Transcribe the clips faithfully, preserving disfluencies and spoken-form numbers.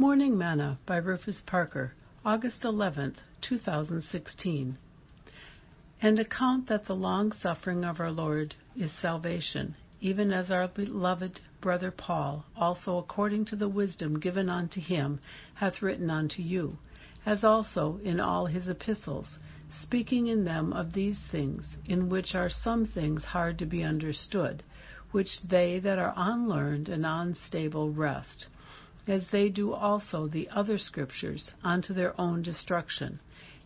Morning Manna by Rufus Parker, August eleventh, two thousand sixteen. And account that the long suffering of our Lord is salvation, even as our beloved brother Paul, also according to the wisdom given unto him, hath written unto you, as also in all his epistles, speaking in them of these things, in which are some things hard to be understood, which they that are unlearned and unstable wrest, as they do also the other scriptures, unto their own destruction.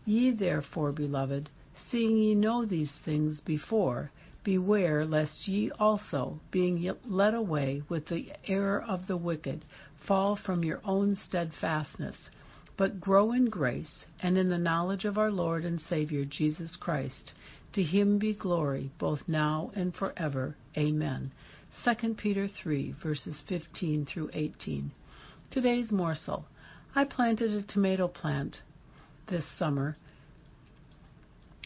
Ye therefore, beloved, seeing ye know these things before, beware lest ye also, being led away with the error of the wicked, fall from your own steadfastness, but grow in grace and in the knowledge of our Lord and Savior Jesus Christ. To him be glory, both now and forever. Amen. Second Peter three, verses fifteen through eighteen. Today's morsel. I planted a tomato plant this summer,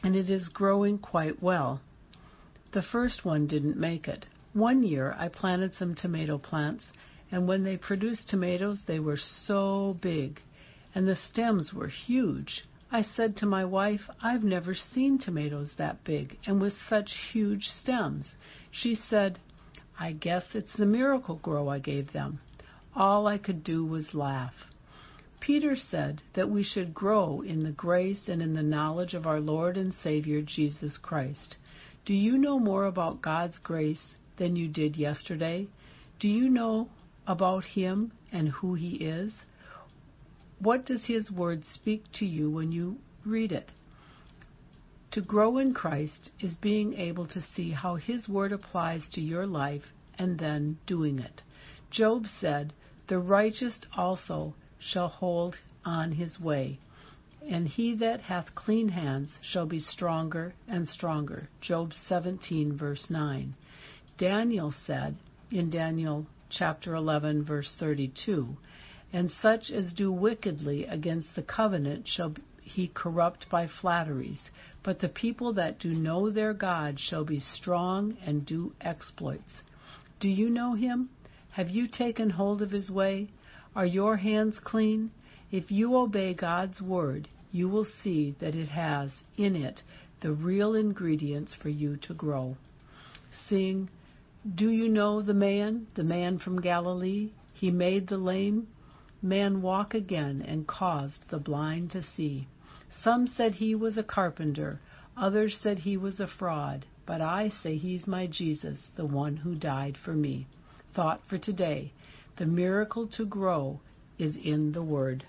and it is growing quite well. The first one didn't make it. One year I planted some tomato plants, and when they produced tomatoes, they were so big, and the stems were huge. I said to my wife, "I've never seen tomatoes that big and with such huge stems." She said, "I guess it's the Miracle Grow I gave them." All I could do was laugh. Peter said that we should grow in the grace and in the knowledge of our Lord and Savior Jesus Christ. Do you know more about God's grace than you did yesterday? Do you know about Him and who He is? What does His Word speak to you when you read it? To grow in Christ is being able to see how His Word applies to your life and then doing it. Job said, "The righteous also shall hold on his way, and he that hath clean hands shall be stronger and stronger." Job seventeen, verse nine. Daniel said in Daniel chapter eleven, verse thirty-two, "And such as do wickedly against the covenant shall he corrupt by flatteries, but the people that do know their God shall be strong and do exploits." Do you know him? Have you taken hold of his way? Are your hands clean? If you obey God's word, you will see that it has in it the real ingredients for you to grow. Sing, "Do you know the man, the man from Galilee? He made the lame man walk again and caused the blind to see. Some said he was a carpenter, others said he was a fraud, but I say he's my Jesus, the one who died for me." Thought for today. The miracle to grow is in the Word.